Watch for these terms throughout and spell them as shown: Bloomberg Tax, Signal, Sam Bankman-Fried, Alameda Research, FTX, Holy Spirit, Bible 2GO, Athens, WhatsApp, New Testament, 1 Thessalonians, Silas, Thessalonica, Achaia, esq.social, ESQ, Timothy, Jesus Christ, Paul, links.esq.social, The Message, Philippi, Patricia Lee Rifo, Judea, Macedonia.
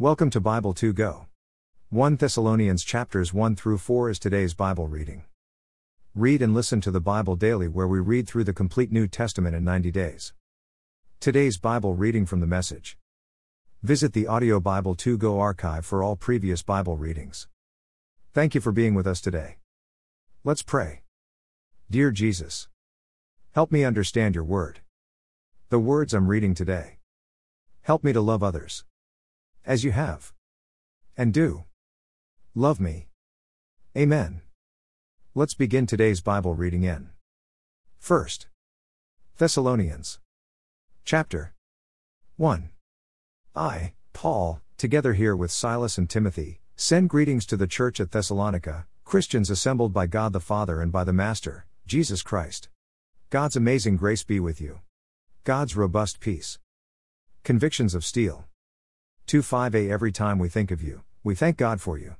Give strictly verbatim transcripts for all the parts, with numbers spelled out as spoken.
Welcome to Bible two Go. First Thessalonians chapters one through four is today's Bible reading. Read and listen to the Bible daily, where we read through the complete New Testament in ninety days. Today's Bible reading from The Message. Visit the Audio Bible two Go archive for all previous Bible readings. Thank you for being with us today. Let's pray. Dear Jesus, help me understand your word. The words I'm reading today. Help me to love others. As you have. And do. Love me. Amen. Let's begin today's Bible reading in First Thessalonians. Chapter one. I, Paul, together here with Silas and Timothy, send greetings to the church at Thessalonica, Christians assembled by God the Father and by the Master, Jesus Christ. God's amazing grace be with you. God's robust peace. Convictions of steel. two five a Every time we think of you, we thank God for you.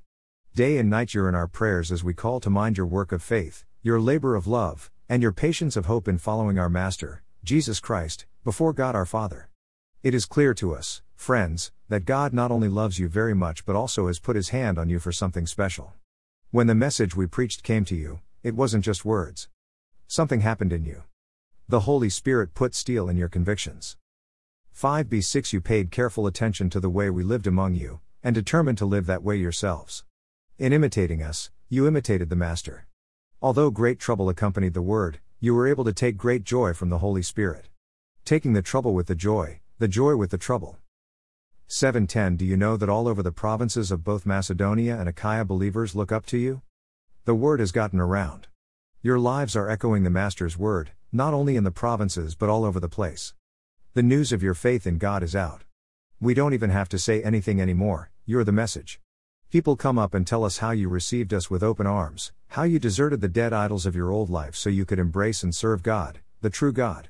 Day and night you're in our prayers as we call to mind your work of faith, your labor of love, and your patience of hope in following our Master, Jesus Christ, before God our Father. It is clear to us, friends, that God not only loves you very much but also has put his hand on you for something special. When the message we preached came to you, it wasn't just words. Something happened in you. The Holy Spirit put steel in your convictions. five b six You paid careful attention to the way we lived among you, and determined to live that way yourselves. In imitating us, you imitated the Master. Although great trouble accompanied the word, you were able to take great joy from the Holy Spirit. Taking the trouble with the joy, the joy with the trouble. seven ten Do you know that all over the provinces of both Macedonia and Achaia believers look up to you? The word has gotten around. Your lives are echoing the Master's word, not only in the provinces but all over the place. The news of your faith in God is out. We don't even have to say anything anymore, you're the message. People come up and tell us how you received us with open arms, how you deserted the dead idols of your old life so you could embrace and serve God, the true God.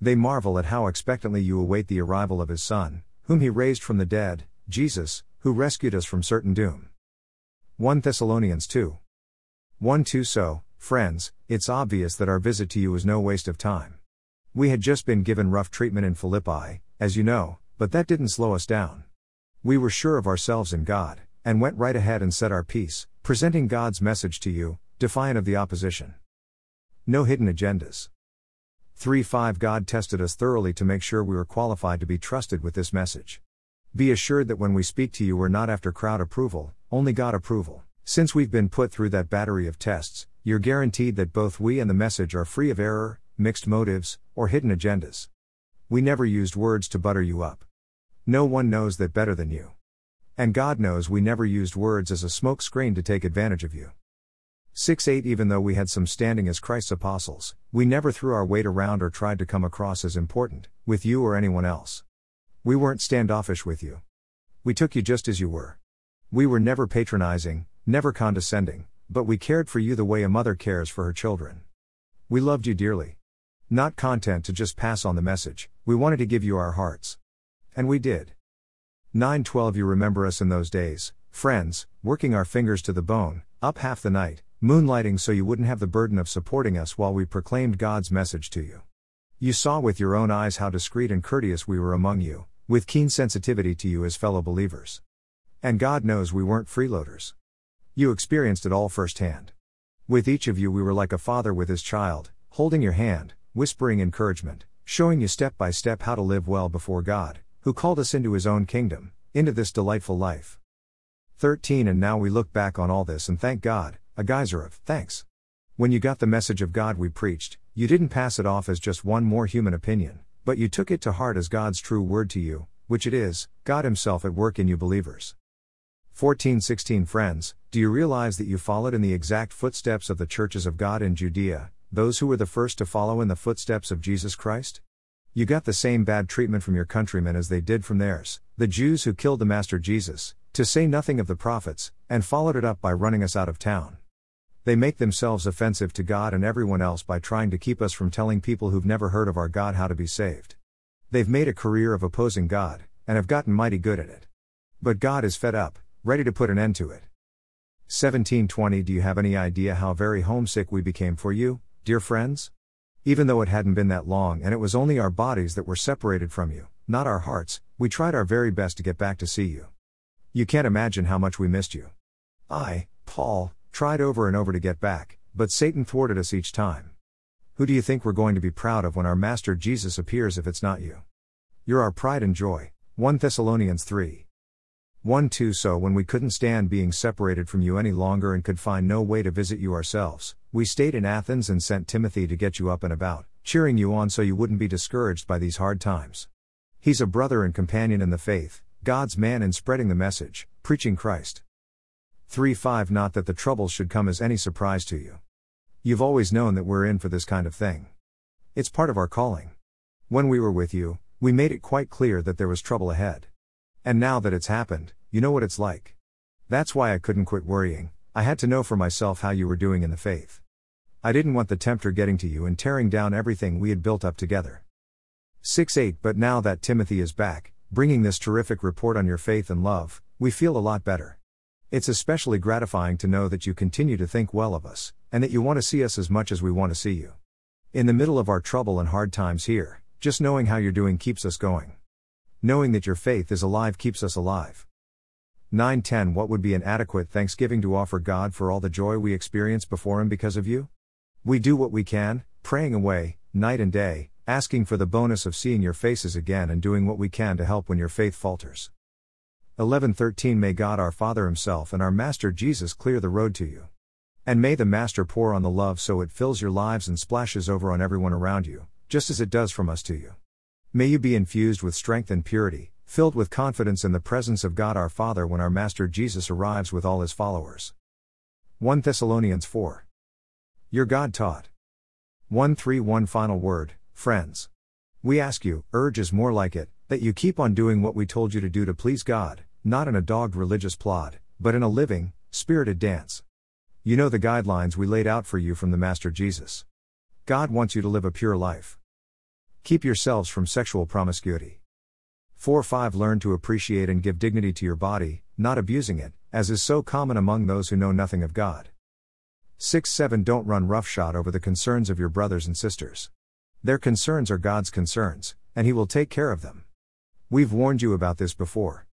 They marvel at how expectantly you await the arrival of his Son, whom he raised from the dead, Jesus, who rescued us from certain doom. First Thessalonians two one to two So, friends, it's obvious that our visit to you is no waste of time. We had just been given rough treatment in Philippi, as you know, but that didn't slow us down. We were sure of ourselves in God, and went right ahead and set our piece, presenting God's message to you, defiant of the opposition. No hidden agendas. three five God tested us thoroughly to make sure we were qualified to be trusted with this message. Be assured that when we speak to you, we're not after crowd approval, only God approval. Since we've been put through that battery of tests, you're guaranteed that both we and the message are free of error, mixed motives, or hidden agendas. We never used words to butter you up. No one knows that better than you. And God knows we never used words as a smoke screen to take advantage of you. six eight Even though we had some standing as Christ's apostles, we never threw our weight around or tried to come across as important, with you or anyone else. We weren't standoffish with you. We took you just as you were. We were never patronizing, never condescending, but we cared for you the way a mother cares for her children. We loved you dearly. Not content to just pass on the message, we wanted to give you our hearts. And we did. nine twelve You remember us in those days, friends, working our fingers to the bone, up half the night, moonlighting so you wouldn't have the burden of supporting us while we proclaimed God's message to you. You saw with your own eyes how discreet and courteous we were among you, with keen sensitivity to you as fellow believers. And God knows we weren't freeloaders. You experienced it all firsthand. With each of you we were like a father with his child, holding your hand, whispering encouragement, showing you step by step how to live well before God, who called us into his own kingdom, into this delightful life. thirteen And now we look back on all this and thank God, a geyser of thanks. When you got the message of God we preached, you didn't pass it off as just one more human opinion, but you took it to heart as God's true word to you, which it is, God himself at work in you believers. fourteen sixteen Friends, do you realize that you followed in the exact footsteps of the churches of God in Judea, those who were the first to follow in the footsteps of Jesus Christ? You got the same bad treatment from your countrymen as they did from theirs, the Jews who killed the Master Jesus, to say nothing of the prophets, and followed it up by running us out of town. They make themselves offensive to God and everyone else by trying to keep us from telling people who've never heard of our God how to be saved. They've made a career of opposing God, and have gotten mighty good at it. But God is fed up, ready to put an end to it. seventeen twenty Do you have any idea how very homesick we became for you, dear friends? Even though it hadn't been that long and it was only our bodies that were separated from you, not our hearts, we tried our very best to get back to see you. You can't imagine how much we missed you. I, Paul, tried over and over to get back, but Satan thwarted us each time. Who do you think we're going to be proud of when our Master Jesus appears if it's not you? You're our pride and joy. First Thessalonians three one to two So when we couldn't stand being separated from you any longer and could find no way to visit you ourselves, we stayed in Athens and sent Timothy to get you up and about, cheering you on so you wouldn't be discouraged by these hard times. He's a brother and companion in the faith, God's man in spreading the message, preaching Christ. three five Not that the troubles should come as any surprise to you. You've always known that we're in for this kind of thing. It's part of our calling. When we were with you, we made it quite clear that there was trouble ahead. And now that it's happened, you know what it's like. That's why I couldn't quit worrying. I had to know for myself how you were doing in the faith. I didn't want the tempter getting to you and tearing down everything we had built up together. six eight But now that Timothy is back, bringing this terrific report on your faith and love, we feel a lot better. It's especially gratifying to know that you continue to think well of us, and that you want to see us as much as we want to see you. In the middle of our trouble and hard times here, just knowing how you're doing keeps us going. Knowing that your faith is alive keeps us alive. nine ten What would be an adequate thanksgiving to offer God for all the joy we experience before Him because of you? We do what we can, praying away, night and day, asking for the bonus of seeing your faces again and doing what we can to help when your faith falters. eleven thirteen May God our Father Himself and our Master Jesus clear the road to you. And may the Master pour on the love so it fills your lives and splashes over on everyone around you, just as it does from us to you. May you be infused with strength and purity, filled with confidence in the presence of God our Father when our Master Jesus arrives with all His followers. First Thessalonians four Your God taught. one three one Final word, friends. We ask you, urge is more like it, that you keep on doing what we told you to do to please God, not in a dogged religious plod, but in a living, spirited dance. You know the guidelines we laid out for you from the Master Jesus. God wants you to live a pure life. Keep yourselves from sexual promiscuity. four five Learn to appreciate and give dignity to your body, not abusing it, as is so common among those who know nothing of God. six seven Don't run roughshod over the concerns of your brothers and sisters. Their concerns are God's concerns, and He will take care of them. We've warned you about this before.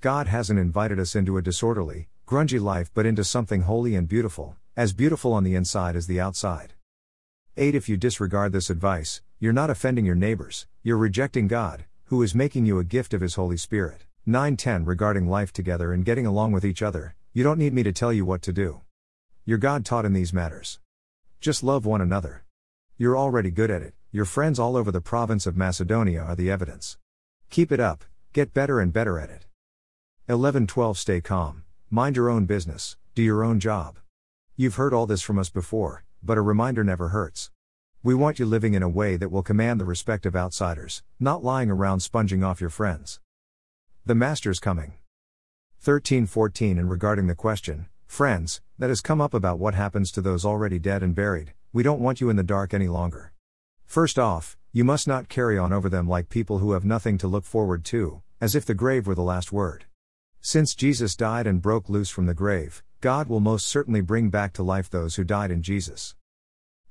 God hasn't invited us into a disorderly, grungy life but into something holy and beautiful, as beautiful on the inside as the outside. eight If you disregard this advice, you're not offending your neighbors, you're rejecting God, who is making you a gift of His Holy Spirit. nine ten Regarding life together and getting along with each other, you don't need me to tell you what to do. You're God taught in these matters. Just love one another. You're already good at it, your friends all over the province of Macedonia are the evidence. Keep it up, get better and better at it. eleven twelve Stay calm, mind your own business, do your own job. You've heard all this from us before, but a reminder never hurts. We want you living in a way that will command the respect of outsiders, not lying around sponging off your friends. The Master's coming. thirteen fourteen And regarding the question, friends, that has come up about what happens to those already dead and buried, we don't want you in the dark any longer. First off, you must not carry on over them like people who have nothing to look forward to, as if the grave were the last word. Since Jesus died and broke loose from the grave, God will most certainly bring back to life those who died in Jesus.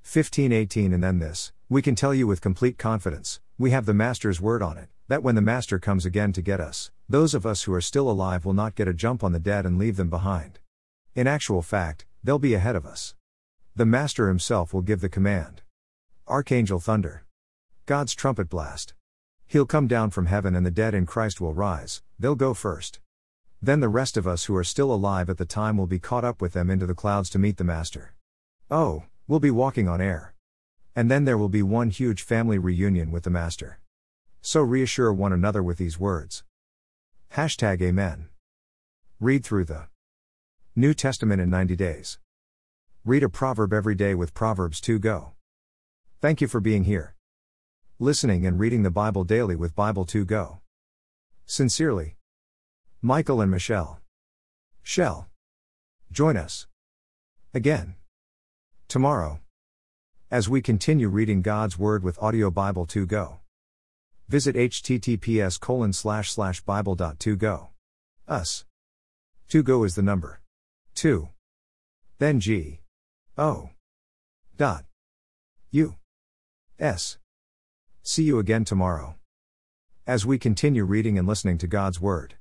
fifteen eighteen And then this, we can tell you with complete confidence, we have the Master's word on it, that when the Master comes again to get us, those of us who are still alive will not get a jump on the dead and leave them behind. In actual fact, they'll be ahead of us. The Master Himself will give the command. Archangel thunder. God's trumpet blast. He'll come down from heaven and the dead in Christ will rise, they'll go first. Then the rest of us who are still alive at the time will be caught up with them into the clouds to meet the Master. Oh, we'll be walking on air. And then there will be one huge family reunion with the Master. So reassure one another with these words. Hashtag Amen. Read through the New Testament in ninety days. Read a proverb every day with Proverbs two Go. Thank you for being here. Listening and reading the Bible daily with Bible two Go. Sincerely, Michael and Michelle. Shell. Join us again tomorrow as we continue reading God's Word with Audio Bible two Go. Visit H T T P S colon slash slash Bible dot two Go. Us. two Go is the number. two. Then G. O. Dot. U. S. See you again tomorrow as we continue reading and listening to God's Word.